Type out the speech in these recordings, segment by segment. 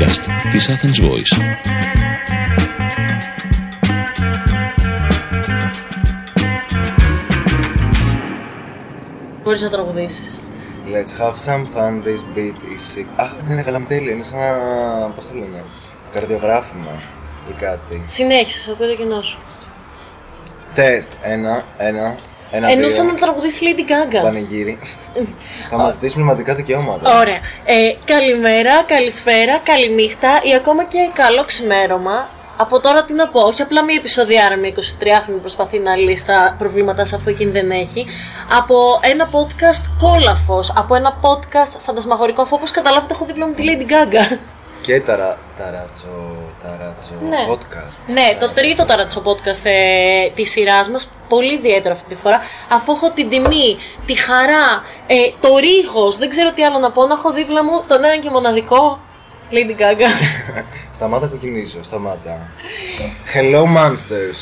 podcast της Athens Voice. Μπορείς να τραγουδήσεις. Let's have some fun, this beat is sick. Αχ, δεν είναι καλά με τέλεια, είναι σαν ένα, πώς το λένε, καρδιογράφημα ή κάτι. Συνέχισε, σε ακούω το κοινό σου. Τεστ, ένα. Ενώ σαν να τραγουδήσει Lady Gaga. Πανηγύρι. Θα μας ζητήσει πνευματικά δικαιώματα. Ωραία. Καλημέρα, καλησπέρα, καληνύχτα ή ακόμα και καλό ξημέρωμα. Από τώρα τι να πω, όχι απλά μία επεισοδιάρα με 23χρονη που προσπαθεί να λύσει τα προβλήματά σε αφού εκείνη δεν έχει. Από ένα podcast κόλαφος, από ένα podcast φαντασμαγορικό, αφού όπως καταλάβετε έχω δίπλα μου τη Lady Gaga. Και ταρατσο ναι. Podcast. Ναι, το τρίτο ταρατσο podcast της σειράς μας, πολύ ιδιαίτερο αυτή τη φορά, αφού έχω την τιμή, τη χαρά, το ρίγος, δεν ξέρω τι άλλο να πω, να έχω δίπλα μου τον έναν και μοναδικό Lady Gaga. Σταμάτα κοκκινίζω, σταμάτα. Hello monsters.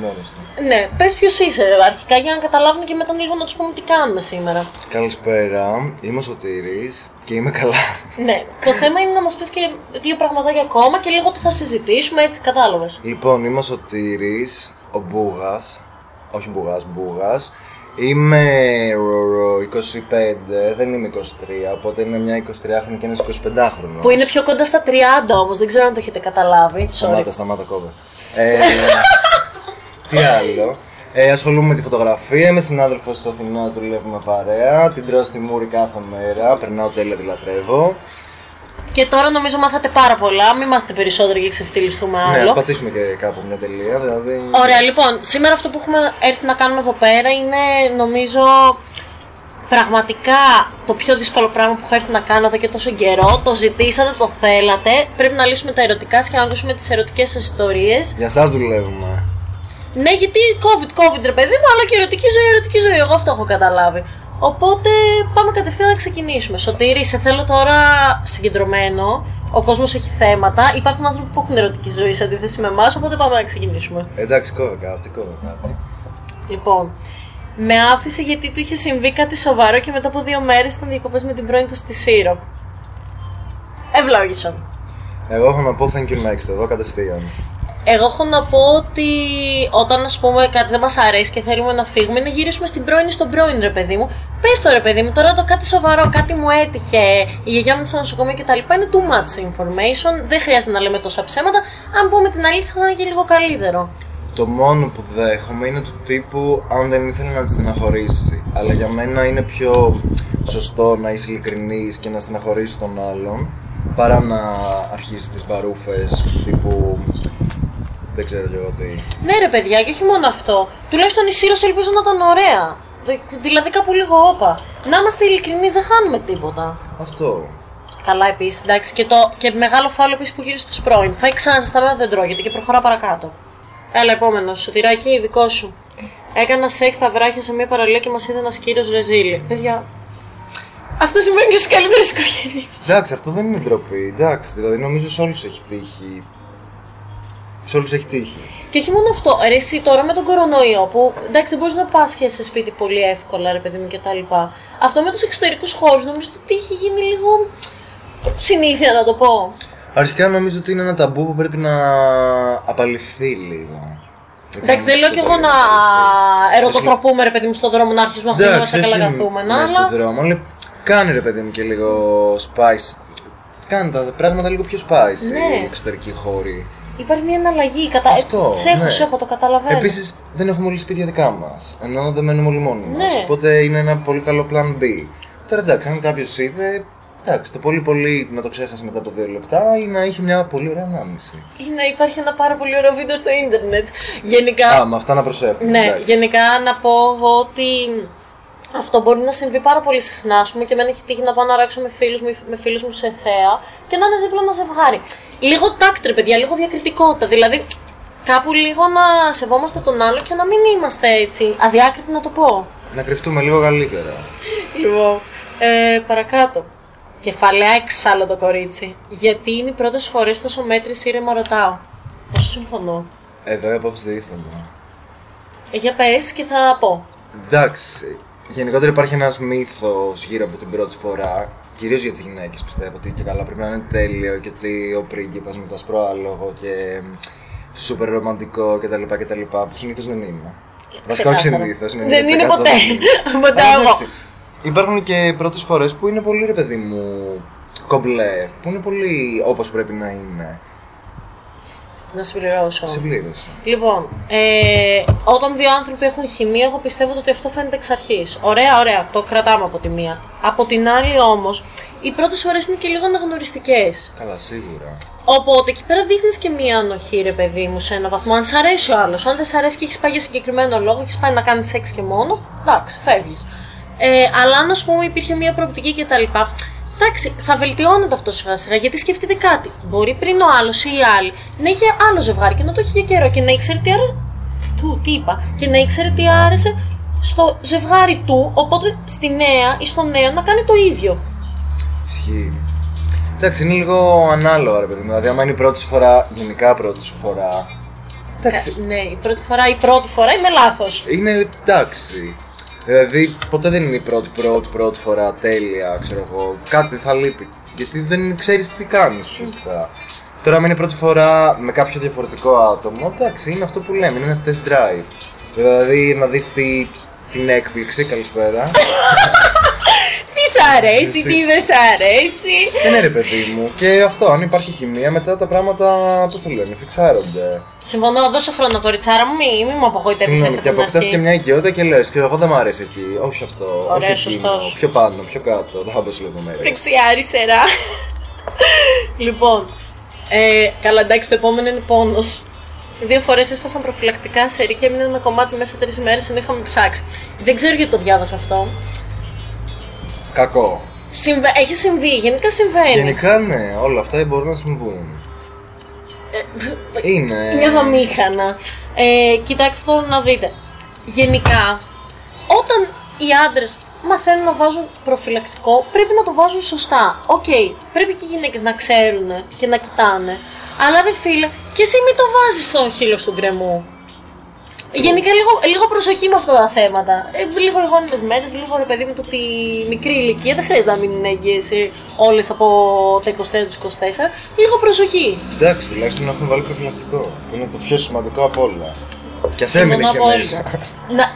Μόνος του. Ναι, πες ποιος είσαι αρχικά για να καταλάβουν και μετά λίγο να τους πούμε τι κάνουμε σήμερα. Καλησπέρα, είμαι ο Σωτήρης και είμαι καλά. Ναι, το θέμα είναι να μας πεις και δύο πραγματάκια ακόμα και λίγο τι θα συζητήσουμε, έτσι κατάλαβες. Λοιπόν, είμαι ο Σωτήρης, ο Μπούγας, όχι Μπούγας. Είμαι 25, δεν είμαι 23, οπότε είμαι μια 23χρονη και ένας 25χρονος. Που είναι πιο κοντά στα 30 όμως, δεν ξέρω αν το έχετε καταλάβει. Σταμάτα κόβε. Τι άλλο. Ασχολούμαι με τη φωτογραφία, είμαι συνάδελφος της Αθηνάς, δουλεύουμε παρέα. Την τρώω στη μούρη κάθε μέρα, περνάω τέλεια, τη λατρεύω. Και τώρα νομίζω μάθατε πάρα πολλά. Μην μάθετε περισσότερο και ξεφτυλιστούμε άλλο. Ναι, ας πατήσουμε και κάπου μια τελεία. Δηλαδή... Ωραία, λοιπόν, σήμερα αυτό που έχουμε έρθει να κάνουμε εδώ πέρα είναι νομίζω πραγματικά το πιο δύσκολο πράγμα που έχω έρθει να κάνω εδώ και τόσο καιρό. Το ζητήσατε, το θέλατε. Πρέπει να λύσουμε τα ερωτικά σας και να ακούσουμε τις ερωτικές σας ιστορίες. Για σας δουλεύουμε. Ναι, γιατί COVID ρε παιδί μου, αλλά και ερωτική ζωή. Εγώ αυτό έχω καταλάβει. Οπότε πάμε κατευθείαν να ξεκινήσουμε. Σωτήρη, σε θέλω τώρα συγκεντρωμένο. Ο κόσμος έχει θέματα. Υπάρχουν άνθρωποι που έχουν ερωτική ζωή σε αντίθεση με εμάς. Οπότε πάμε να ξεκινήσουμε. Εντάξει, κόβε κάτι. Λοιπόν, με άφησε γιατί του είχε συμβεί κάτι σοβαρό και μετά από 2 μέρες ήταν διακοπές με την πρώην του στη Σύρο. Ευλόγησον. Εγώ έχω να πω thank you next εδώ κατευθείαν. Εγώ έχω να πω ότι όταν ας πούμε κάτι δεν μας αρέσει και θέλουμε να φύγουμε, να γυρίσουμε στην πρώην ή στον πρώην ρε παιδί μου. Πες το ρε παιδί μου, τώρα το κάτι σοβαρό, κάτι μου έτυχε, η γιαγιά μου στο νοσοκομείο κτλ. Είναι too much information, δεν χρειάζεται να λέμε τόσα ψέματα. Αν πούμε την αλήθεια θα είναι και λίγο καλύτερο. Το μόνο που δέχομαι είναι του τύπου αν δεν ήθελε να τη στεναχωρήσει. Αλλά για μένα είναι πιο σωστό να είσαι ειλικρινής και να στεναχωρήσεις τον άλλον παρά να αρχίσεις τις παρούφες τύπου. Δεν ξέρω εγώ τι. Ναι, ρε παιδιά, και όχι μόνο αυτό. Τουλάχιστον η Σύρος ελπίζω να ήταν ωραία. Δηλαδή κάπου λίγο όπα. Να είμαστε ειλικρινείς, δεν χάνουμε τίποτα. Αυτό. Καλά, επίσης, εντάξει. Και μεγάλο φάλο επίσης που γύρισε στους πρώην. Φάει ξανά ζεσταμένο δέντρο, γιατί και προχωρά παρακάτω. Έλα, επόμενος. Σωτηράκι, δικό σου. Έκανα σεξ στα βράχια σε μια παραλία και μας είδε ένας κύριος Ρεζίλη. Παιδιά. Αυτό συμβαίνει και στις καλύτερες οικογένειες. Εντάξει, αυτό δεν είναι ντροπή. Εντάξει, δηλαδή νομίζω σε όλους έχει τύχει. Σε όλους έχει τύχει. Και όχι μόνο αυτό, ρε εσύ τώρα με τον κορονοϊό που εντάξει δεν μπορείς να πας και σε σπίτι πολύ εύκολα ρε παιδί μου και τα λοιπά. Αυτό με τους εξωτερικούς χώρους νομίζω ότι έχει γίνει λίγο συνήθεια να το πω. Αρχικά νομίζω ότι είναι ένα ταμπού που πρέπει να απαλληφθεί λίγο. Εντάξει δεν λέω κι εγώ να ερωτοτροπούμε ρε παιδί μου στον δρόμο να αρχίσουμε να χτυπάμε στα καλακαθούμενα. Ναι, στον δρόμο, αλλά κάνε ρε παιδί μου και λίγο spice. Κάνε τα πράγματα λίγο πιο spice οι εξωτερικοί χώροι. Υπάρχει μια εναλλαγή. Σε έχω, το καταλαβαίνω. Επίσης, δεν έχουμε όλοι σπίτια δικά μας. Ενώ δεν μένουμε όλοι μόνοι μας. Οπότε είναι ένα πολύ καλό plan B. Τώρα εντάξει, αν κάποιος είδε, εντάξει, το πολύ πολύ να το ξέχασε μετά από 2 λεπτά ή να είχε μια πολύ ωραία ανάμνηση. Ή να υπάρχει ένα πάρα πολύ ωραίο βίντεο στο ίντερνετ. Γενικά. Α, με αυτά να προσέχουμε. Ναι, εντάξει. Γενικά να πω ότι αυτό μπορεί να συμβεί πάρα πολύ συχνά. Ας πούμε και εμένα έχει τύχει να πάω να ράξω με φίλους μου σε θέα και να είναι δίπλα ένα ζευγάρι. Λίγο τάκτρε, παιδιά, λίγο διακριτικότητα. Δηλαδή, κάπου λίγο να σεβόμαστε τον άλλο και να μην είμαστε έτσι αδιάκριτοι, να το πω. Να κρυφτούμε λίγο καλύτερα. Λοιπόν, παρακάτω. Κεφαλαία εξάλλου το κορίτσι. Γιατί είναι οι πρώτες φορές τόσο μέτρης ήρεμα ρωτάω. Πόσο συμφωνώ. Εδώ η απόψη δεν ήρθε. Για πες και θα πω. Εντάξει. Γενικότερα υπάρχει ένας μύθος γύρω από την πρώτη φορά, κυρίως για τις γυναίκες πιστεύω, ότι και καλά πρέπει να είναι τέλειο και ότι ο πρίγκιπας με το ασπρόαλογο και σούπερ ρομαντικό κτλ. Που συνήθως δεν είναι. Βασικά όχι συνήθως. Δεν είναι ποτέ. Υπάρχουν και πρώτες φορές που είναι πολύ ρε παιδί μου κομπλέ, που είναι πολύ όπως πρέπει να είναι. Να συμπληρώσω. Συμπλήρωση. Λοιπόν, όταν δύο άνθρωποι έχουν χημία, εγώ πιστεύω ότι αυτό φαίνεται εξ αρχής. Ωραία, ωραία, το κρατάμε από τη μία. Από την άλλη όμως, οι πρώτες φορές είναι και λίγο αναγνωριστικές. Καλά, σίγουρα. Οπότε εκεί πέρα δείχνεις και μία ανοχή, ρε παιδί μου, σε έναν βαθμό. Αν σ' αρέσει ο άλλος, αν δεν σ' αρέσει και έχεις πάει για συγκεκριμένο λόγο, έχεις πάει να κάνεις σεξ και μόνο, εντάξει, φεύγεις. Αλλά αν ας πούμε υπήρχε μία προοπτική κτλ. Εντάξει, θα βελτιώνεται αυτό σιγά σιγά, γιατί σκεφτείτε κάτι. Μπορεί πριν ο άλλος ή η άλλη να είχε άλλο ζευγάρι και να το είχε για καιρό και να ήξερε τι άρεσε. Και να ήξερε τι άρεσε στο ζευγάρι του, οπότε στη νέα ή στο νέο να κάνει το ίδιο. Ισχύει. Εντάξει, είναι λίγο ανάλογα ρε παιδί μου. Δηλαδή, άμα είναι η πρώτη φορά, γενικά πρώτη φορά. Εντάξει. Ναι, η πρώτη φορά είναι λάθος. Είναι εντάξει. Δηλαδή, ποτέ δεν είναι η πρώτη φορά τέλεια, ξέρω εγώ. Κάτι θα λείπει. Γιατί δεν ξέρεις τι κάνεις ουσιαστικά. Τώρα, αν είναι η πρώτη φορά με κάποιο διαφορετικό άτομο, εντάξει, είναι αυτό που λέμε. Είναι ένα test drive. Δηλαδή, να δεις την έκπληξη, καλησπέρα. Τι σ' αρέσει, τι δεν σ' αρέσει. Ναι, ρε παιδί μου. Και αυτό, αν υπάρχει χημεία, μετά τα πράγματα, πώς το λένε, φιξάρονται. Συμφωνώ, δώσε χρόνο, κοριτσάρα μου, μη μου απογοητεύεις έτσι. Και αποκτάς και μια οικειότητα και λες, και εγώ δεν μ' αρέσει εκεί. Όχι αυτό. Ωραία, σωστός. Πιο πάνω, πιο κάτω. Δεν θα μπω σε λεπτομέρειες. Δεξιά, αριστερά. Λοιπόν, καλά, εντάξει, το επόμενο είναι πόνος. 2 φορές έσπασαν προφυλακτικά σε ρίκια, έμεινε ένα κομμάτι μέσα 3 ημέρες ενώ είχαμε ψάξει. Δεν ξέρω γιατί το διάβασα αυτό. Κακό. Έχει συμβεί, γενικά συμβαίνει. Γενικά ναι, όλα αυτά μπορούν να συμβούν. Είναι. Μια δομήχανα. Κοιτάξτε τώρα να δείτε. Γενικά, όταν οι άντρες μαθαίνουν να βάζουν προφυλακτικό, πρέπει να το βάζουν σωστά. Οκ, πρέπει και οι γυναίκες να ξέρουν και να κοιτάνε. Αλλά ρε φίλε, και εσύ μην το βάζεις στο χείλος του γκρεμού. Γενικά λίγο προσοχή με αυτά τα θέματα. Λίγο εγώνιμες μέρες, λίγο ρε παιδί με το τη μικρή ηλικία. Δεν χρειάζεται να μην είναι έγκυες όλες από τα 23 τους 24. Λίγο προσοχή. Εντάξει, τουλάχιστον να έχουμε βάλει προφυλακτικό. Είναι το πιο σημαντικό από όλα. Και ας έμεινε και μέσα.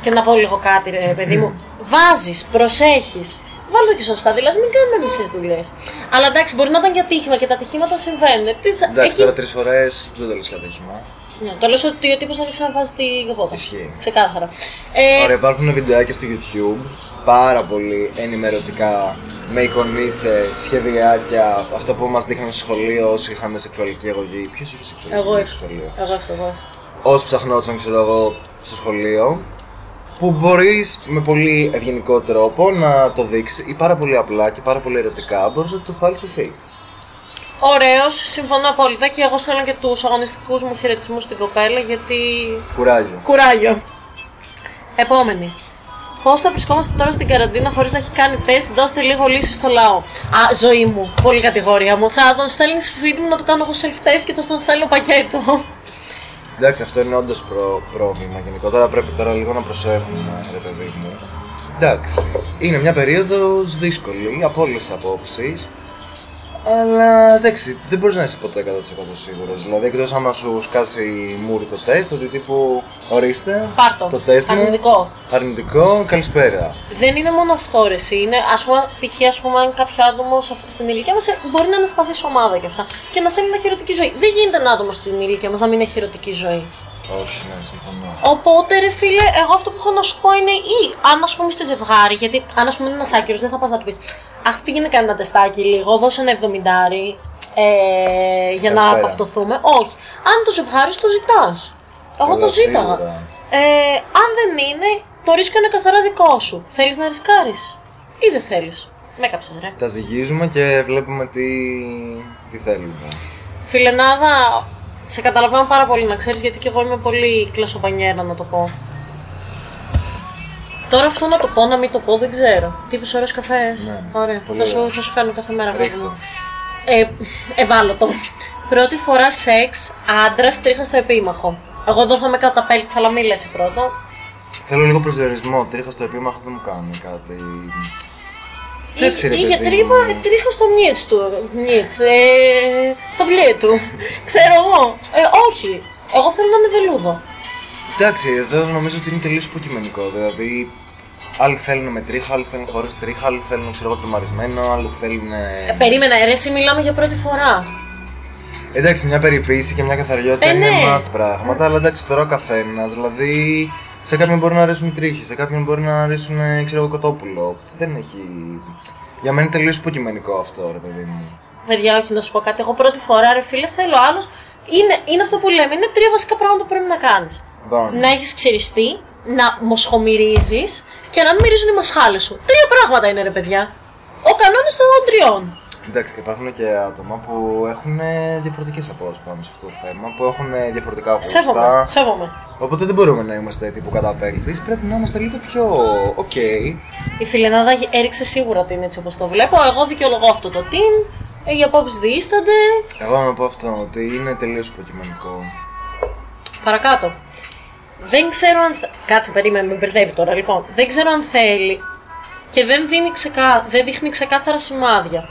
Και να πω λίγο κάτι ρε παιδί μου. Βάζεις, προσέχεις. Βάλω το και σωστά, δηλαδή μην κάνουμε μισές δουλειές. Αλλά εντάξει, μπορεί να ήταν για τύχημα και τα τυχήματα συμβαίνουν. Εντάξει, έχει... τώρα 3 φορές δεν το λες για τύχημα. Ναι, το λέω ότι ο τύπος θα ξαναβάζει την κοπότα. Ισχύει. Ξεκάθαρα. Ωραία, υπάρχουν βιντεάκια στο YouTube πάρα πολύ ενημερωτικά με εικονίτσες, σχεδιάκια. Αυτό που μας δείχναν στο σχολείο όσοι είχαν σεξουαλική αγωγή. Ποιος είχε σεξουαλική αγωγή στο σχολείο? Εγώ. Όσοι ψαχνόταν, ξέρω εγώ, στο σχολείο. Που μπορείς με πολύ ευγενικό τρόπο να το δείξεις ή πάρα πολύ απλά και πάρα πολύ ερωτικά μπορείς να το φάλεις εσύ. Ωραίος, συμφωνώ απόλυτα και εγώ στέλνω και τους αγωνιστικούς μου χαιρετισμούς στην κοπέλα γιατί... Κουράγιο. Επόμενη. Πώς θα βρισκόμαστε τώρα στην καραντίνα χωρίς να έχει κάνει τεστ, δώστε λίγο λύση στο λαό. Α, ζωή μου, πολύ κατηγορία μου. Θα τον στέλνεις σπίτι μου να του κάνω εγώ self-test και θα τον στέλνω πακέτο. Εντάξει, αυτό είναι όντως πρόβλημα γενικότερα. Πρέπει τώρα λίγο να προσέχουμε, ρε παιδί μου. Εντάξει, είναι μια περίοδος δύσκολη από όλες τις απόψεις. Αλλά εντάξει, δεν μπορείς να είσαι ποτέ 100% σίγουρος. Δηλαδή, εκτός άμα σου σκάσει μούρι το τεστ, ότι τύπου ορίστε. Πάρτο. Το τεστ είναι αρνητικό. Αρνητικό, καλησπέρα. Δεν είναι μόνο αυτό, ρε. Είναι, π.χ. αν κάποιο άτομο στην ηλικία μας μπορεί να είναι ευπαθής ομάδα και αυτά. Και να θέλει μια χειρωτική ζωή. Δεν γίνεται ένα άτομο στην ηλικία μας να μην είναι χειρωτική ζωή. Όχι, ναι, συμφωνώ. Οπότε, ρε φίλε, εγώ αυτό που έχω να σου πω είναι ή αν α πούμε είστε ζευγάρι, γιατί αν α πούμε είναι ένας άκυρος, δεν θα πας να του πεις αχ, πήγαινε κάνει ένα τεστάκι λίγο, δώσε ένα 70 για να απαυτοθούμε. Όχι. Αν το ζευγάρι, το ζητάς. Εγώ το ζήταγα. Αν δεν είναι, το ρίσκο είναι καθαρά δικό σου. Θέλεις να ρισκάρεις ή δεν θέλεις? Με έκαψες, ρε. Τα ζυγίζουμε και βλέπουμε τι θέλουμε. Φιλενάδα, σε καταλαβαίνω πάρα πολύ να ξέρεις, γιατί και εγώ είμαι πολύ κλασσοπανιέρα να το πω. Τώρα αυτό να το πω, να μην το πω, δεν ξέρω. Τύπης ωραίος καφές. Ναι, ωραία, θα σου φέρνω κάθε μέρα. Ευάλωτο. Πρώτη φορά σεξ, άντρας, τρίχα στο επίμαχο. Εγώ εδώ θα με καταπέλτησα, αλλά μη λες πρώτο. Θέλω λίγο προσδιορισμό. Τρίχα στο επίμαχο δεν μου κάνει κάτι. Είχε τρίχα στο μύτς του. Στο πλοίο του. Ξέρω εγώ. Όχι. Εγώ θέλω να είναι βελούδο. Εντάξει, εδώ νομίζω ότι είναι τελείως υποκειμενικό. Δηλαδή, άλλοι θέλουν με τρίχα, άλλοι θέλουν χωρίς τρίχα, άλλοι θέλουν τρομαρισμένο, άλλοι θέλουν. Περίμενα, αιρέσει, μιλάμε για πρώτη φορά. Εντάξει, μια περιποίηση και μια καθαριότητα είναι must πράγματα, αλλά εντάξει, τώρα ο καθένας. Δηλαδή, σε κάποιον μπορεί να αρέσουν οι τρίχες, σε κάποιον μπορεί να αρέσουν κοτόπουλο. Δεν έχει. Για μένα είναι τελείως υποκειμενικό αυτό, ρε παιδί μου. Παιδιά, όχι να σου πω κάτι. Εγώ πρώτη φορά, ρε φίλε, θέλω άλλο. Είναι αυτό που λέμε. Είναι τρία βασικά πράγματα που πρέπει να κάνεις. Να έχεις ξυριστεί, να μοσχομυρίζεις και να μην μυρίζουν οι μασχάλες σου. Τρία πράγματα είναι, ρε παιδιά. Ο κανόνας των τριών. Εντάξει, υπάρχουν και άτομα που έχουν διαφορετικές απόψεις πάνω σε αυτό το θέμα, που έχουν διαφορετικά απόψη. Σέβομαι. Οπότε δεν μπορούμε να είμαστε τύπου καταπέλτης, πρέπει να είμαστε λίγο πιο. Οκ. Η φιλενάδα έριξε σίγουρα την έτσι όπως το βλέπω. Εγώ δικαιολογώ αυτό το team. Οι απόψεις διείστανται. Εγώ να πω αυτό, ότι είναι τελείως υποκειμενικό. Παρακάτω. Δεν ξέρω αν. Κάτσε, περίμενε, με μπερδεύει τώρα. Λοιπόν, δεν ξέρω αν θέλει και δεν δείχνει ξεκάθαρα σημάδια.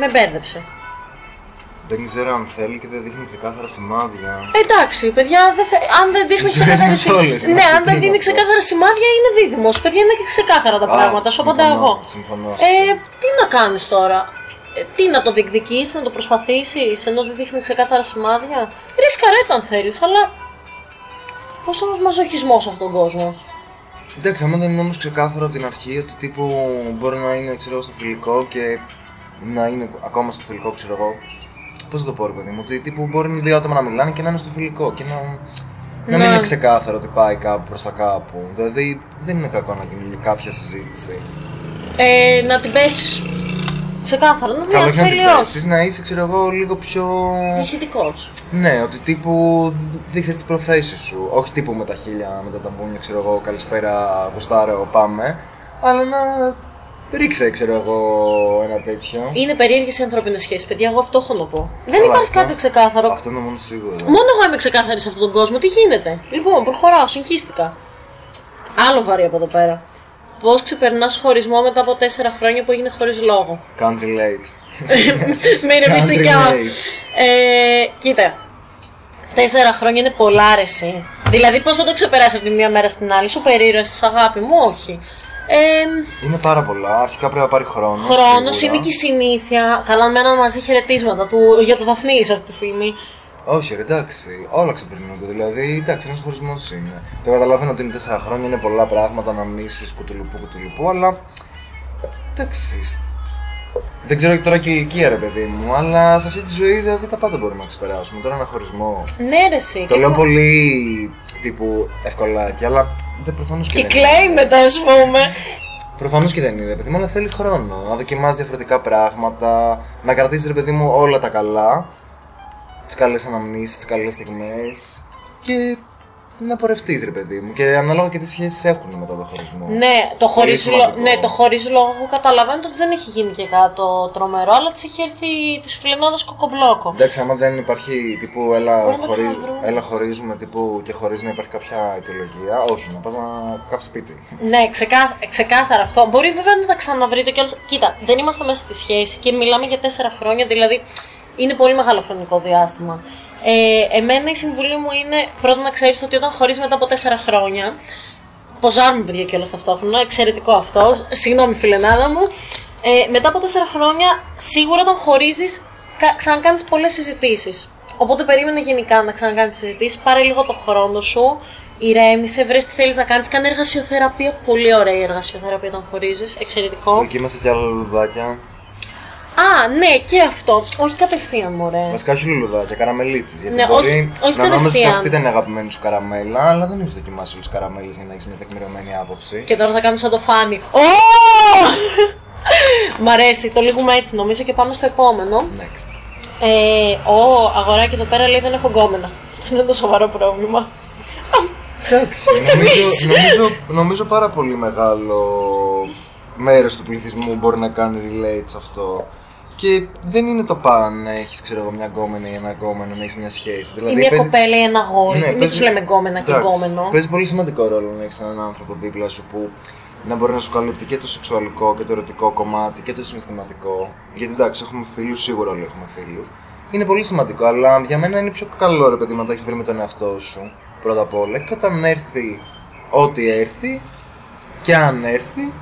Με μπέρδεψε. Δεν ξέρω αν θέλει και δεν δείχνει ξεκάθαρα σημάδια. Εντάξει, παιδιά, αν δεν δείχνει ξεκάθαρα σημάδια. Ναι, αν δεν δίνει ξεκάθαρα σημάδια είναι δίδυμος. Παιδιά, είναι και ξεκάθαρα τα πράγματα. Σου απαντάω εγώ. Συμφωνώ. Τι να κάνεις τώρα. Τι να το διεκδικήσεις, να το προσπαθήσεις ενώ δεν δείχνει ξεκάθαρα σημάδια. Ρίσκαρε το αν θέλεις, αλλά. Πώς όμως μαζοχισμός σε αυτόν τον κόσμο. Εντάξει, άμα δεν είναι όμως ξεκάθαρο από την αρχή ότι τύπου μπορεί να είναι στο φιλικό και. Να είναι ακόμα στο φιλικό, ξέρω εγώ. Πώς θα το πω, ρε παιδί μου, ότι τύπου μπορεί δύο άτομα να μιλάνε και να είναι στο φιλικό και να μην είναι ξεκάθαρο ότι πάει κάπου προς τα κάπου. Δηλαδή δεν είναι κακό να γίνει κάποια συζήτηση. Να την πέσεις. Ξεκάθαρο, να την πέσεις. Να είσαι, ξέρω εγώ, λίγο πιο. Διχητικός. Ναι, ότι τύπου δείχνει τις προθέσεις σου. Όχι τύπου με τα χίλια, με τα ταμπούνια, ξέρω εγώ, καλησπέρα, γουστάρω, πάμε. Αλλά να. Ρίξε, ξέρω εγώ, ένα τέτοιο. Είναι περίεργες οι ανθρώπινες σχέσεις, παιδιά. Εγώ αυτό έχω να πω. Δεν υπάρχει κάτι ξεκάθαρο. Αυτό είναι μόνο σίγουρο. Μόνο εγώ είμαι ξεκάθαρη σε αυτόν τον κόσμο. Τι γίνεται. Λοιπόν, προχωράω, συγχύστηκα. Άλλο βαρύ από εδώ πέρα. Πώς ξεπερνάς χωρισμό μετά από 4 χρόνια που έγινε χωρίς λόγο. Country late. Με ηρεμιστικά. Κοίτα. 4 χρόνια είναι πολλά, ρε εσύ. Δηλαδή, πώς θα το ξεπεράσεις από τη μία μέρα στην άλλη. Σου περίεργες, αγάπη μου, όχι. Είναι πάρα πολλά. Αρχικά πρέπει να πάρει χρόνο. Χρόνος είναι και η συνήθεια. Καλά, με ένα μαζί χαιρετίσματα για το Δαφνί αυτή τη στιγμή. Όχι, ρε, εντάξει. Όλα ξεπερνούνται. Δηλαδή, εντάξει, ένας χωρισμός είναι. Το καταλαβαίνω ότι είναι 4 χρόνια, είναι πολλά πράγματα, αναμνήσεις κουτουλουπού, αλλά. Εντάξει. Δεν ξέρω και τώρα και η ηλικία, ρε παιδί μου, αλλά σε αυτή τη ζωή δεν τα πάντα μπορούμε να ξεπεράσουμε. Τώρα ένα χωρισμό. Ναι, ρε, εσύ. Το λέω πολύ τύπου ευκολάκι, αλλά δεν προφανώς και. Και κλαίει μετά, ας πούμε. Προφανώς και δεν είναι, ρε παιδί μου, αλλά θέλει χρόνο. Να δοκιμάζει διαφορετικά πράγματα, να κρατήσει, ρε παιδί μου, όλα τα καλά. Τις καλές αναμνήσεις, τις καλές στιγμές. Και να πορευτείς, ρε παιδί μου. Και ανάλογα και τι σχέσεις έχουν μετά το χωρισμό. Ναι, το χωρίς λόγο εγώ καταλαβαίνω ότι δεν έχει γίνει και κάτω τρομερό, αλλά της έχει έρθει της φιλενάδας κοκομπλόκο. Εντάξει, άμα δεν υπάρχει τύπου έλα χωρίζουμε τύπου και χωρίς να υπάρχει κάποια αιτιολογία, όχι, να πας να κάψεις σπίτι. Ναι, ξεκάθαρα αυτό. Μπορεί βέβαια να τα ξαναβρείτε κιόλας. Κοίτα, δεν είμαστε μέσα στη σχέση και μιλάμε για 4 χρόνια, δηλαδή είναι πολύ μεγάλο χρονικό διάστημα. Εμένα η συμβουλή μου είναι πρώτον να ξέρεις ότι όταν χωρίζεις μετά από 4 χρόνια. Ποζάρουμε παιδιά και όλα ταυτόχρονα, εξαιρετικό αυτό. Συγγνώμη, φιλενάδα μου. Μετά από 4 χρόνια, σίγουρα όταν χωρίζεις, ξανακάνεις πολλές συζητήσεις. Οπότε περίμενε γενικά να ξανακάνεις συζητήσεις. Πάρε λίγο το χρόνο σου, ηρέμησε, βρες τι θέλεις να κάνεις. Κάνε εργασιοθεραπεία. Πολύ ωραία η εργασιοθεραπεία όταν χωρίζεις. Εξαιρετικό. Δοκίμασε κι άλλα λουλουδάκια. Α, ναι, και αυτό. Όχι κατευθείαν, μωρέ. Βασικά, όχι λουλουδάκια, καραμελίτσες. Γιατί ναι, μπορεί όχι να νόμιζες ότι αυτή ήταν η αγαπημένη σου καραμέλα, αλλά δεν έχεις δοκιμάσει όλες τις καραμέλες για να έχεις μια τεκμηριωμένη άποψη. Και τώρα θα κάνω σαν το φάνη. Μ' αρέσει, το λύγουμε έτσι νομίζω και πάμε στο επόμενο. Next. Αγοράκι εδώ πέρα λέει δεν έχω γκόμενα. Αυτό είναι το σοβαρό πρόβλημα. Εντάξει. Νομίζω πάρα πολύ μεγάλο μέρος του πληθυσμού μπορεί να κάνει relate σε αυτό. Και δεν είναι το παν να έχεις, ξέρω εγώ, μια γκόμενα ή ένα γκόμενο, να έχεις μια σχέση. Δηλαδή, ή μια κοπέλα ή ένα γόρι. Ναι, μην τους λέμε γκόμενα και γκόμενο. Παίζει πολύ σημαντικό ρόλο να έχεις έναν άνθρωπο δίπλα σου που να μπορεί να σου καλύπτει και το σεξουαλικό και το ερωτικό κομμάτι και το συναισθηματικό. Γιατί εντάξει, έχουμε φίλους, σίγουρα όλοι έχουμε φίλους. Είναι πολύ σημαντικό, αλλά για μένα είναι πιο καλό ρε παιδί να τα έχεις βρει με τον εαυτό σου πρώτα απ' όλα. Και όταν έρθει ό,τι έρθει, και αν έρθει.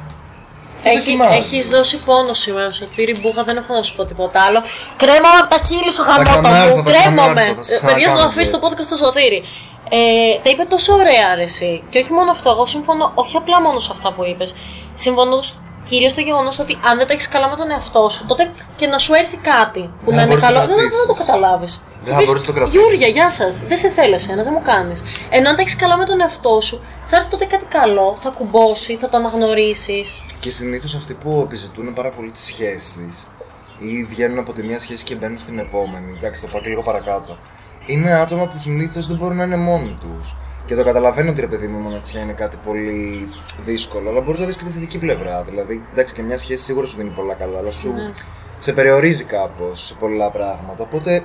Έχεις δώσει πόνο σήμερα, Σωτήρη Μπούγα, δεν έχω να σου πω τίποτα άλλο. Κρέμα με τα χείλη σου, γαμότο μου. Κρέμα με. Παιδιά, θα το αφήσει το podcast στο Σωτήρη. Τα είπε τόσο ωραία, ρε εσύ. Και όχι μόνο αυτό, εγώ συμφωνώ, όχι απλά μόνο σε αυτά που είπες. Συμφωνώ κυρίως στο γεγονός ότι αν δεν το έχεις καλά με τον εαυτό σου, τότε και να σου έρθει κάτι που να είναι καλό, δεν το καταλάβεις. Θα πεις, Γιούρια, γεια σας, δεν σε θέλω εσένα, δεν μου κάνεις. Ενώ αν τα έχεις καλά με τον εαυτό σου, θα έρθει τότε κάτι καλό, θα κουμπώσει, θα το αναγνωρίσεις. Και συνήθως αυτοί που επιζητούν πάρα πολύ τις σχέσεις ή βγαίνουν από τη μία σχέση και μπαίνουν στην επόμενη, εντάξει, το πάω και λίγο παρακάτω, είναι άτομα που συνήθως δεν μπορούν να είναι μόνοι τους. Και το καταλαβαίνω ότι ρε παιδί μου, η μοναξιά είναι κάτι πολύ δύσκολο, αλλά μπορείς να δεις και τη θετική πλευρά. Δηλαδή, εντάξει, και μια σχέση σίγουρα σου δίνει πολλά καλά, αλλά σου σε περιορίζει κάπως σε πολλά πράγματα. Οπότε,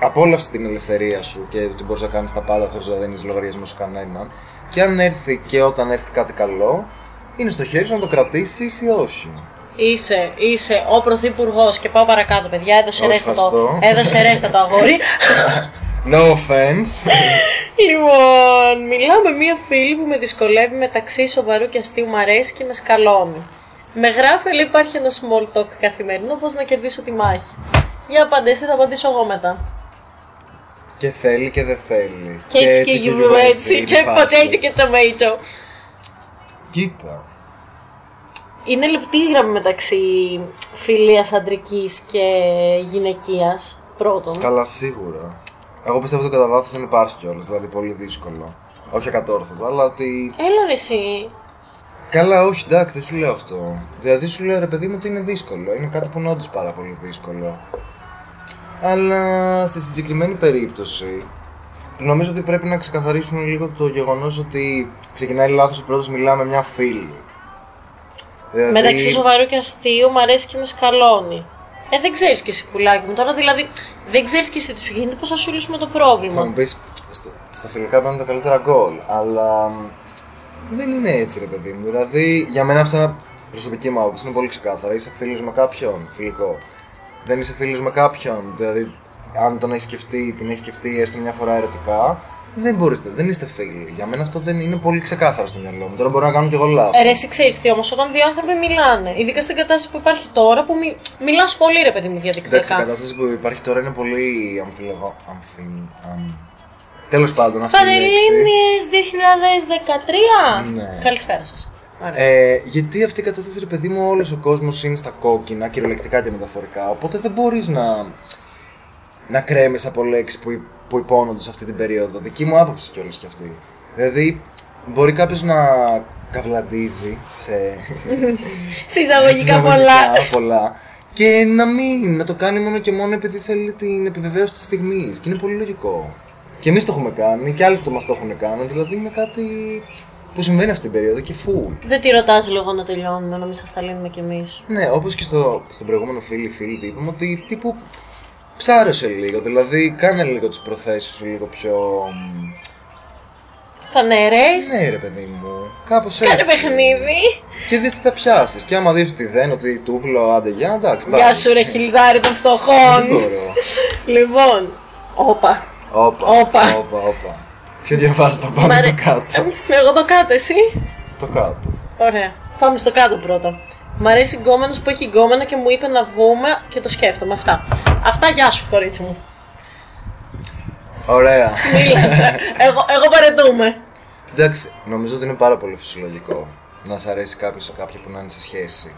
απόλαυσε την ελευθερία σου και ότι μπορείς να κάνεις τα πάντα χωρίς να δίνεις λογαριασμό σε κανέναν. Και αν έρθει και όταν έρθει κάτι καλό, είναι στο χέρι σου να το κρατήσεις ή όχι. Είσαι ο πρωθυπουργός και πάω παρακάτω, παιδιά. Έδωσε ρέστα το αγόρι. No offense. Λοιπόν, μιλάω με μία φίλη που με δυσκολεύει μεταξύ σοβαρού και αστείου, μ' αρέσει και με σκαλώνει. Με γράφει, λέει, υπάρχει ένα small talk καθημερινό, πώς να κερδίσω τη μάχη. Για απαντήστε, θα απαντήσω εγώ μετά. Και θέλει και δεν θέλει. Και έτσι και γιουβέτσι, και potato και tomato. Κοίτα. Είναι λεπτή η γραμμή μεταξύ φιλίας αντρικής και γυναικείας, πρώτον. Καλά, σίγουρα. Εγώ πιστεύω ότι το κατά βάθος δεν υπάρχει κιόλας, δηλαδή πολύ δύσκολο. Όχι ακατόρθωτο, αλλά ότι. Έλα ρε εσύ. Καλά, όχι, εντάξει, δεν σου λέω αυτό. Δηλαδή σου λέω ρε παιδί μου ότι είναι δύσκολο. Είναι κάτι που είναι όντως πάρα πολύ δύσκολο. Αλλά στη συγκεκριμένη περίπτωση, νομίζω ότι πρέπει να ξεκαθαρίσουμε λίγο το γεγονός ότι ξεκινάει λάθος η πρόταση, μιλάμε με μια φίλη. Δηλαδή... Μεταξύ σοβαρού και αστείου, μ' αρέσει και με σκαλώνει. Δεν ξέρεις κι εσύ, πουλάκι μου. Τώρα δηλαδή, δεν ξέρεις κι εσύ τι σου γίνεται, πώς θα σου λύσουμε το πρόβλημα. Θα μου πεις, στα φιλικά πάνε τα καλύτερα γκολ, αλλά δεν είναι έτσι, ρε παιδί μου. Δηλαδή, για μένα, αυτά είναι προσωπική μου άποψη, είναι πολύ ξεκάθαρα. Είσαι φίλος με κάποιον, φιλικό. Δεν είσαι φίλος με κάποιον, δηλαδή, αν τον έχεις σκεφτεί, την έχεις σκεφτεί έστω μια φορά ερωτικά. Δεν μπορείτε, δεν είστε φίλοι. Για μένα αυτό δεν είναι πολύ ξεκάθαρο στο μυαλό μου. Τώρα μπορώ να κάνω κι εγώ λάθος. Ρε, εσύ ξέρεις τι όμως, όταν δύο άνθρωποι μιλάνε, ειδικά στην κατάσταση που υπάρχει τώρα, που μιλάς πολύ ρε παιδί μου διαδικτυακά. Εντάξει, η κατάσταση που υπάρχει τώρα είναι πολύ αμφιλεγόμενη. Τέλος πάντων, αυτή είναι η λέξη. 2013. Ναι. Καλησπέρα σας. Γιατί αυτή η κατάσταση, ρε παιδί μου, όλος ο κόσμος είναι στα κόκκινα, κυριολεκτικά και μεταφορικά. Οπότε δεν μπορείς να κρέμεις από λέξεις που υπόνονται σε αυτή την περίοδο. Δική μου άποψη κιόλας κι αυτή. Δηλαδή, μπορεί κάποιος να καυλαντίζει σε. Συσταγωγικά πολλά. Και να το κάνει μόνο και μόνο επειδή θέλει την επιβεβαίωση της στιγμής. Και είναι πολύ λογικό. Και εμείς το έχουμε κάνει, και άλλοι μας το έχουν κάνει. Δηλαδή, είναι κάτι που συμβαίνει αυτή την περίοδο και φουλ. Δεν τη ρωτάς λόγω να τελειώνουμε, να μην σας τα λύνουμε κι εμείς. Ναι, όπως και στον προηγούμενο φίλη, είπαμε ότι τύπου. Ψάρωσε λίγο, δηλαδή κάνε λίγο τις προθέσεις σου λίγο πιο. Φανερές. Ναι, ρε παιδί μου. Κάπως έτσι. Κάνε παιχνίδι. Και δεις τι θα πιάσεις. Και άμα δεις ότι δεν, ότι τούβλο, άντε γεια, εντάξει. Γεια σου, ρε χιλιδάρι των φτωχών. Δεν μπορώ. Λοιπόν, όπα. Ποιο διαβάζει το πάνω, το κάτω. Εγώ το κάτω, εσύ. Το κάτω. Ωραία. Πάμε στο κάτω πρώτα. Μ' αρέσει γκόμενος που έχει γκόμενα και μου είπε να βγούμε και το σκέφτομαι. Αυτά, γεια σου, κορίτσι μου. Ωραία. Εγώ παρετούμε. Εντάξει, νομίζω ότι είναι πάρα πολύ φυσιολογικό να σ' αρέσει κάποιος σε κάποια που να είναι σε σχέση.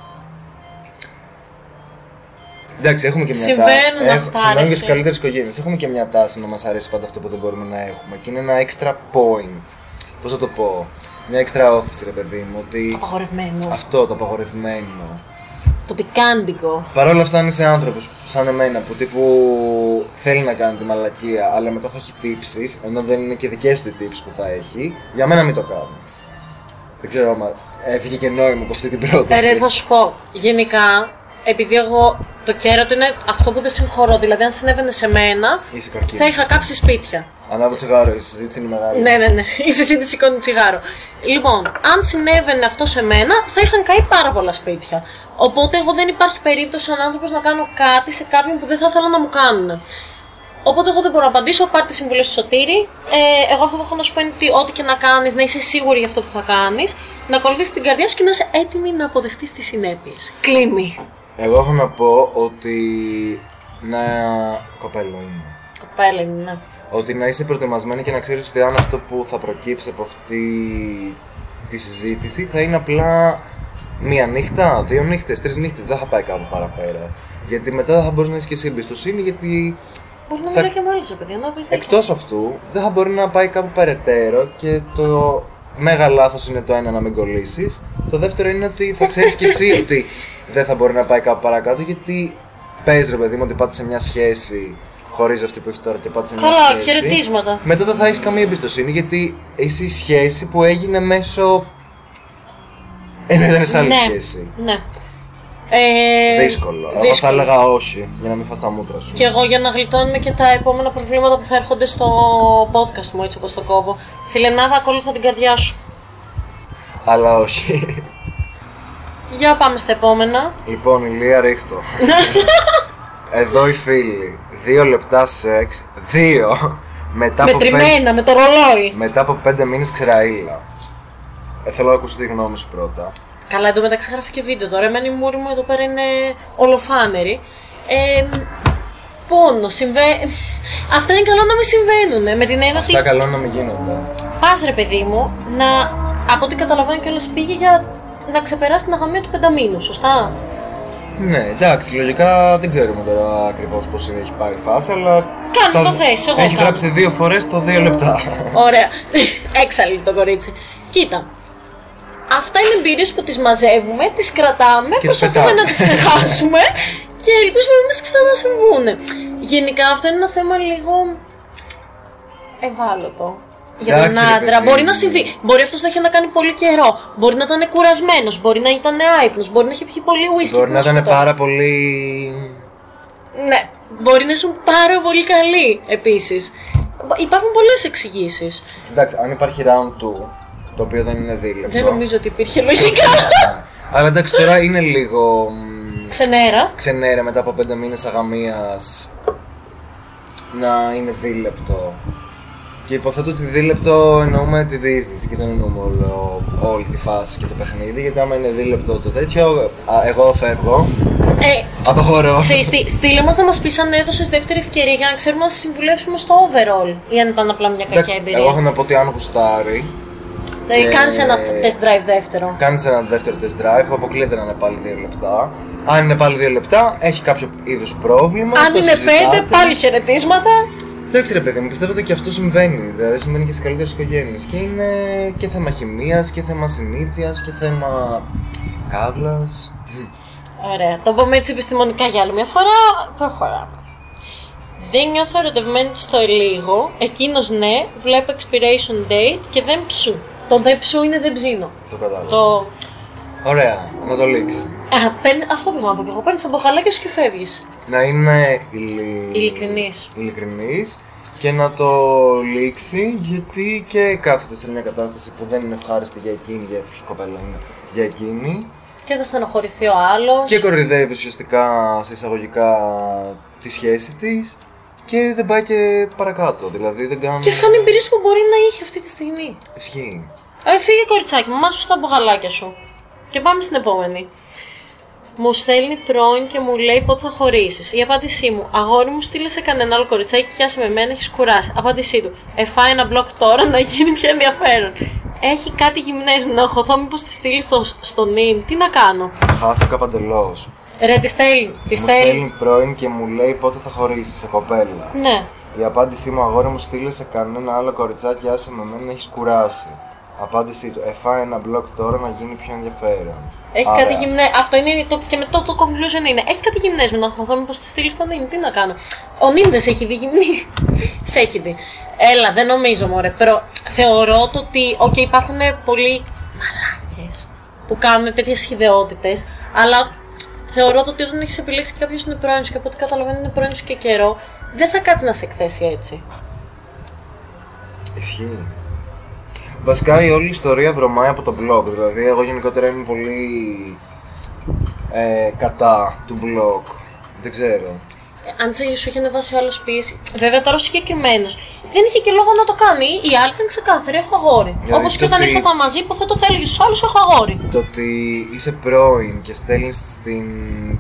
Εντάξει, έχουμε και μια τάση. Συμβαίνουν και στις καλύτερες οικογένειες. Έχουμε και μια τάση να μας αρέσει πάντα αυτό που δεν μπορούμε να έχουμε. Και είναι ένα extra point. Πώς θα το πω. Μια έξτρα όθηση, ρε παιδί μου, ότι. Απαγορευμένο. Αυτό το απαγορευμένο. Το πικάντικο. Παρ' όλα αυτά, αν είσαι άνθρωπος σαν εμένα που τύπου θέλει να κάνει τη μαλακία, αλλά μετά θα έχει τύψεις, ενώ δεν είναι και δικές του οι τύψεις που θα έχει, για μένα μην το κάνεις. Δεν ξέρω άμα έφυγε και νόημα από αυτή την πρόταση. Θα σου πω. Γενικά, επειδή εγώ το κέρατο είναι αυτό που δεν συγχωρώ. Δηλαδή, αν συνέβαινε σε μένα, θα είχα κάψει σπίτια. Ανάβω τσιγάρο, η συζήτηση είναι μεγάλη. Ναι. Η συζήτηση σηκώνει τσιγάρο. Λοιπόν, αν συνέβαινε αυτό σε μένα, θα είχαν καεί πάρα πολλά σπίτια. Οπότε, εγώ δεν υπάρχει περίπτωση σαν άνθρωπο να κάνω κάτι σε κάποιον που δεν θα ήθελα να μου κάνουν. Οπότε, εγώ δεν μπορώ να απαντήσω. Πάρ' τη συμβουλή του Σωτήρη. Εγώ αυτό που έχω να σου πω είναι ότι ό,τι και να κάνει, να είσαι σίγουρη για αυτό που θα κάνει, να ακολουθήσει την καρδιά σου και να είσαι έτοιμη να αποδεχτεί τι συνέπειε. Κλείνει. Εγώ έχω να πω ότι να... Κοπέλα είναι, ναι. Ότι να είσαι προετοιμασμένη και να ξέρεις ότι αν αυτό που θα προκύψει από αυτή τη συζήτηση θα είναι απλά μία νύχτα, δύο νύχτες, τρεις νύχτες, δεν θα πάει κάπου παραπέρα. Γιατί μετά θα μπορείς να έχεις και εσύ εμπιστοσύνη, γιατί... Μπορεί να μιλάει και μόλις, παιδί, να πει... Εκτός αυτού, δεν θα μπορεί να πάει κάπου περαιτέρω και το... Μέγα λάθος είναι το ένα να μην κολλήσεις. Το δεύτερο είναι ότι θα ξέρεις κι εσύ ότι δεν θα μπορεί να πάει κάπου παρακάτω, γιατί πες ρε παιδί μου ότι πάτε σε μια σχέση χωρίς αυτή που έχει τώρα και πάτε σε μια σχέση. Καλά, χαιρετίσματα. Μετά δεν θα έχεις καμία εμπιστοσύνη, γιατί είσαι η σχέση που έγινε μέσω. Ενώ ήταν σε άλλη σχέση. Ναι. Δύσκολο. Εγώ θα έλεγα όχι, για να μην φας τα μούτρα σου. Και εγώ για να γλιτώνουμε και τα επόμενα προβλήματα που θα έρχονται στο podcast μου, έτσι όπως το κόβω. Φιλενάδα, ακολούθα την καρδιά σου. Αλλά όχι. Για πάμε στα επόμενα. Λοιπόν, Ηλία, ρίχτω. Εδώ οι φίλοι. 2 λεπτά σεξ. 2. Μετρημένα, με το ρολόι. Μετά από 5 μήνες ξεραΐλα. Θέλω να ακούσω τη γνώμη σου πρώτα. Καλά, εδώ μεταξύ γράφει και βίντεο τώρα. Εμένα η μούρη μου εδώ πέρα είναι ολοφάνερη. Πόνο, αυτά είναι καλό να μην συμβαίνουν. Με την έννοια. Αυτά καλό να μην γίνονται. Πας ρε παιδί μου, να... από ό,τι καταλαβαίνω κιόλας πήγε για να ξεπεράσει την αγαμία του 5 μήνου, σωστά. Ναι, εντάξει, λογικά δεν ξέρουμε τώρα ακριβώς πώς έχει πάει η φάση, αλλά. Κάνε το θέση, εγώ. Έχει γράψει 2 φορές το 2 λεπτά. Ωραία. Έξαλλη το κορίτσι. Κοίτα. Αυτά είναι εμπειρίες που τις μαζεύουμε, τις κρατάμε, προσπαθούμε να τις ξεχάσουμε και ελπίζουμε να μας ξανασυμβούν. Γενικά αυτό είναι ένα θέμα λίγο ευάλωτο για τον άντρα. Μπορεί να συμβεί. Μπορεί αυτός να έχει να κάνει πολύ καιρό. Μπορεί να ήταν κουρασμένος, μπορεί να ήταν άϊπνος, μπορεί να έχει πιει πολύ ουίσκι. Μπορεί να ήταν πάρα πολύ... Ναι, μπορεί να ήσουν πάρα πολύ καλή επίσης. Υπάρχουν πολλές εξηγήσεις. Εντάξει, αν υπάρχει round 2... Το οποίο δεν είναι δίλεπτο. Δεν νομίζω ότι υπήρχε λογικά. Αλλά εντάξει, τώρα είναι λίγο. Ξενέρα μετά από 5 μήνες αγαμίας να είναι δίλεπτο. Και υποθέτω ότι δίλεπτο εννοούμε τη διείσδυση και δεν εννοούμε όλη τη φάση και το παιχνίδι. Γιατί άμα είναι δίλεπτο το τέτοιο, εγώ φεύγω. Αποχωρώ. Στείλε μας να μας πεις αν έδωσες δεύτερη ευκαιρία για να ξέρουμε να σε συμβουλεύσουμε στο overall. Ή αν ήταν απλά μια κακιά εμπειρία. Εγώ έχω να πω ότι αν γουστάρει. Κάνεις ένα test drive δεύτερο. Που αποκλείεται να είναι πάλι 2 λεπτά. Αν είναι πάλι 2 λεπτά, έχει κάποιο είδους πρόβλημα. Αν είναι 5, πάλι χαιρετίσματα. Εντάξει ρε παιδί μου, πιστεύω ότι και αυτό συμβαίνει. Δηλαδή συμβαίνει και στις καλύτερες οικογένειες. Και είναι και θέμα χημίας, και θέμα συνήθειας, και θέμα καύλας. Ωραία, το πούμε έτσι επιστημονικά για άλλη μια φορά. Προχωράμε. Δεν νιώθω ερωτευμένη στο λίγο. Εκείνος ναι, βλέπω expiration date και δεν ψού. Το δε ψού είναι δεν ψήνω. Το κατάλαβα. Ωραία, να το λήξει. Αυτό πήγα να πω και εγώ. Παίρνεις τα μποχαλάκια σου και φεύγεις. Να είναι ειλικρινής και να το λήξει, γιατί και κάθεται σε μια κατάσταση που δεν είναι ευχάριστη για εκείνη, για ποιο κοπέλα είναι, για εκείνη. Και θα στενοχωρηθεί ο άλλος. Και κοροϊδεύει ουσιαστικά σε εισαγωγικά τη σχέση της. Και δεν πάει και παρακάτω, δηλαδή δεν κάνει. Και χάνει εμπειρίες που μπορεί να είχε αυτή τη στιγμή. Ισχύει. Ωραία, φύγε κοριτσάκι μου, μάζεσαι τα μπουγαλάκια σου. Και πάμε στην επόμενη. Μου στέλνει πρώην και μου λέει πότε θα χωρίσεις. Η απάντησή μου: αγόρι μου, στείλε σε κανένα άλλο κοριτσάκι και πιάσε με μένα, έχεις κουράσει. Απάντησή του: φάει ένα μπλοκ τώρα να γίνει πιο ενδιαφέρον. Έχει κάτι γυμνές μου να οχωθώ, μήπως τη στείλει στο νυν. Τι να κάνω. Χάθηκα παντελώς. Ρε, τη στέλνει πρώην και μου λέει πότε θα χωρίσεις, σε κοπέλα. Ναι. Η απάντησή μου: αγόρι μου, στείλε σε κανένα άλλο κοριτσάκι, άσε με μένα, έχεις κουράσει. Απάντησή του: φάει ένα μπλοκ τώρα να γίνει πιο ενδιαφέρον. Έχει Άρα. Κάτι γυμνέ. Αυτό είναι το... και μετά το conclusion είναι. Έχει κάτι γυμνές με να χωθώ, πως τη στείλει στο νυν. Τι να κάνω. Ο νυν δεν σε έχει δει γυμνή. Σε έχει δει. Έλα, δεν νομίζω μωρέ. Θεωρώ το ότι υπάρχουν πολλοί μαλάκες που κάνουν τέτοιες χυδαιότητες, αλλά. θεωρώ ότι όταν έχεις επιλέξει κάποιος είναι πρώην σου και από ό,τι καταλαβαίνω είναι πρώην σου και καιρό, δεν θα κάτσεις να σε εκθέσει έτσι. Ισχύει. Βασικά η όλη η ιστορία βρωμάει από το blog. Δηλαδή, εγώ γενικότερα είμαι πολύ κατά του blog. Δεν ξέρω. Αν σου είχε ανεβάσει ο άλλος πίεση. Βέβαια, τώρα συγκεκριμένος. Δεν είχε και λόγο να το κάνει. Οι άλλοι ήταν ξεκάθαροι. Έχω αγόρι. Δηλαδή, όπως και όταν ήσασταν μαζί, υποθέτω θα έλεγε στου άλλου: έχω αγόρι. Το ότι είσαι πρώην και στέλνεις την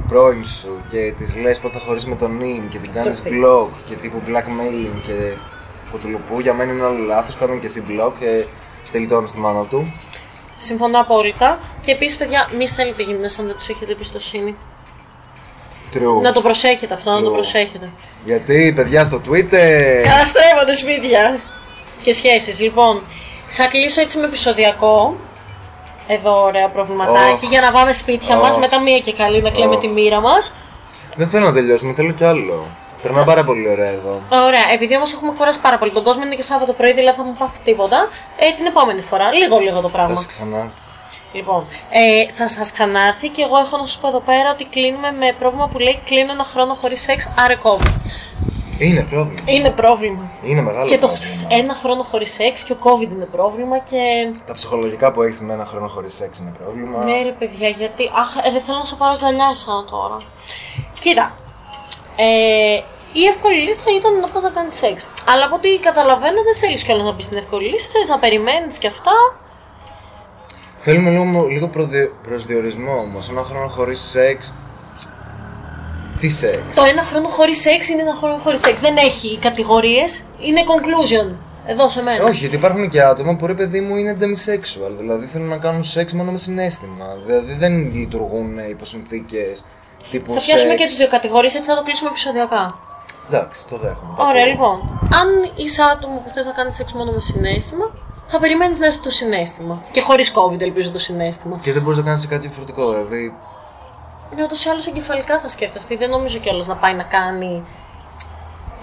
πρώην σου και της λες πότε θα χωρίσεις με τον νυν και την κάνεις blog και τύπου blackmailing και κουτουλουπού, για μένα είναι όλο λάθος. Κάνω και εσύ blog και στελιτώνεις τη μάνα του. Συμφωνώ απόλυτα. Και επίσης, παιδιά, μη στέλνετε γυμνές αν δεν τους έχετε εμπιστοσύνη. True. Να το προσέχετε αυτό, True. Να το προσέχετε. Γιατί, παιδιά, στο Twitter καταστρέφονται σπίτια και σχέσεις. Λοιπόν, θα κλείσω έτσι με επεισοδιακό. Εδώ, ωραία προβληματάκι. Για να πάμε σπίτια μας. Μετά μία και καλή να κλαίμε τη μοίρα μας. Δεν θέλω να τελειώσουμε, θέλω κι άλλο. Περνάω πάρα πολύ ωραία εδώ. Ωραία, επειδή όμως έχουμε κουράσει πάρα πολύ τον κόσμο, είναι και Σάββατο πρωί, δηλαδή θα μου πάθει τίποτα. Την επόμενη φορά, λίγο το πράγμα. Θα σας ξανάρθει. Λοιπόν, θα σας ξανάρθει και εγώ έχω να σας πω εδώ πέρα ότι κλείνουμε με πρόβλημα που λέει κλείνω ένα χρόνο χωρίς σεξ, άρα COVID. Είναι πρόβλημα. Είναι πρόβλημα. Είναι μεγάλο και πρόβλημα. Και το ένα χρόνο χωρίς σεξ και ο COVID είναι πρόβλημα και τα ψυχολογικά που έχεις με ένα χρόνο χωρίς σεξ είναι πρόβλημα. Ναι ρε παιδιά, γιατί δεν θέλω να σε πάρω αγκαλιά εσάνα τώρα. Κοίτα, η εύκολη λίστα ήταν να πας να κάνεις σεξ. Αλλά από ό,τι καταλαβαίνω δεν θέλεις κιόλας να μπεις στην εύκολη λίστα, θες να περιμένεις κι αυτά. Θέλουμε λίγο προσδιορισμό όμως. Ένα χρόνο χωρίς σεξ. Τι σεξ? Το ένα χρόνο χωρίς σεξ είναι ένα χρόνο χωρίς σεξ. Δεν έχει κατηγορίες. Είναι conclusion. Εδώ σε μένα. Όχι, γιατί υπάρχουν και άτομα που ρε παιδί μου είναι demisexual. Δηλαδή θέλουν να κάνουν σεξ μόνο με συναίσθημα. Δηλαδή δεν λειτουργούν υποσυνθήκες τύπου. Θα πιάσουμε σεξ και τις δύο κατηγορίες, έτσι θα το κλείσουμε επεισοδιακά. Εντάξει, το δέχομαι. Ωραία, λοιπόν. Αν είσαι άτομο που θες να κάνεις σεξ μόνο με συναίσθημα, θα περιμένεις να έρθει το συναίσθημα. Και χωρίς COVID, ελπίζω το συναίσθημα. Και δεν μπορείς να κάνεις κάτι διαφορετικό, δηλαδή. Ναι, ούτως ή άλλως εγκεφαλικά θα σκέφτεται. Δεν νομίζω κιόλας να πάει να κάνει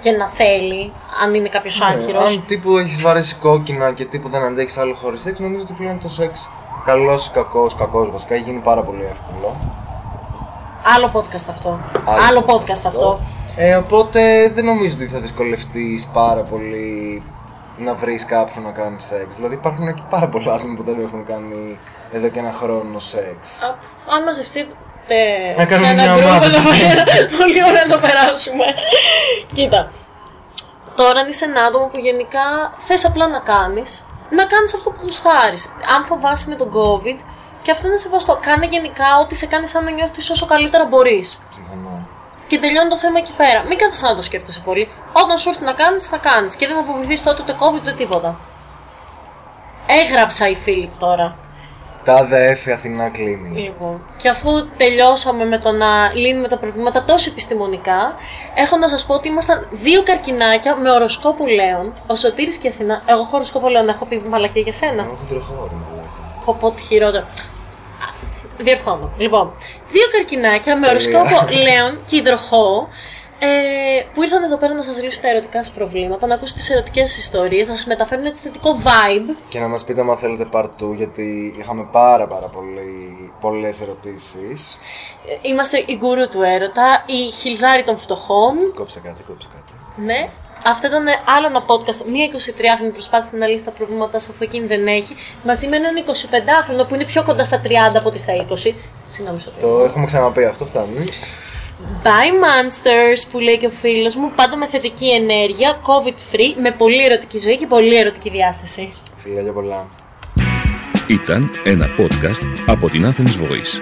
και να θέλει, αν είναι κάποιος άκυρος. Αν τύπου έχεις βαρέσει κόκκινα και τύπου δεν αντέχεις άλλο χωρίς σεξ, νομίζω ότι πλέον το σεξ, καλός ή κακός βασικά, έχει γίνει πάρα πολύ εύκολο. Άλλο podcast αυτό. Άλλο podcast αυτό. Οπότε δεν νομίζω ότι θα δυσκολευτείς πάρα πολύ να βρεις κάποιον να κάνει σεξ. Δηλαδή υπάρχουν και πάρα πολλά άτομα που δεν έχουν κάνει εδώ και ένα χρόνο σεξ. Αν μαζευτείτε σε ένα γκρουπ εδώ πέρα, πολύ ωραία να το περάσουμε. Κοίτα, τώρα αν είσαι ένα άτομο που γενικά θες απλά να κάνεις αυτό που γουστάρεις. Αν φοβάσαι με τον COVID, και αυτό είναι σεβαστό. Κάνε γενικά ό,τι σε κάνει σαν να νιώθεις όσο καλύτερα μπορείς. Και τελειώνει το θέμα εκεί πέρα. Μην κάθεσαι να το σκέφτεσαι πολύ. Όταν σου έρθει να κάνεις, θα κάνεις. Και δεν θα φοβηθείς τότε ούτε COVID ούτε τίποτα. Έγραψα η φίλη τώρα. Τάδε έφη Αθηνά κλείνει. Λοιπόν. Και αφού τελειώσαμε με το να λύνουμε τα προβλήματα τόσο επιστημονικά, έχω να σας πω ότι ήμασταν δύο καρκινάκια με οροσκόπο Λέων. Ο Σωτήρης και η Αθηνά. Εγώ έχω οροσκόπο Λέων, έχω πει μαλακία για σένα. Εγώ έχω τροχόρο. Οπότε χειρότερο. Διορθώνω. Λοιπόν, δύο καρκινάκια με οροσκόπο Λέων και υδροχόο που ήρθαν εδώ πέρα να σας λύσουν τα ερωτικά σας προβλήματα, να ακούσετε τις ερωτικές ιστορίες, να σας μεταφέρουν έτσι θετικό vibe. Και να μας πείτε αν θέλετε part 2, γιατί είχαμε πάρα πολλές ερωτήσεις. Είμαστε η γκουρού του έρωτα, η χιλδάρη των φτωχών. Κόψε κάτι. Ναι. Αυτό ήταν άλλο ένα podcast. Μία 23χρονη προσπάθησε να λύσει τα προβλήματά σας αφού εκείνη δεν έχει. Μαζί με έναν 25χρονο που είναι πιο κοντά στα 30 από ότι στα 20. Συγγνώμη, το έχουμε ξαναπεί αυτό, φτάνει. Bye Monsters που λέει και ο φίλος μου. Πάντα με θετική ενέργεια, COVID free, με πολύ ερωτική ζωή και πολύ ερωτική διάθεση. Φίλια για πολλά. Ήταν ένα podcast από την Athens Voice.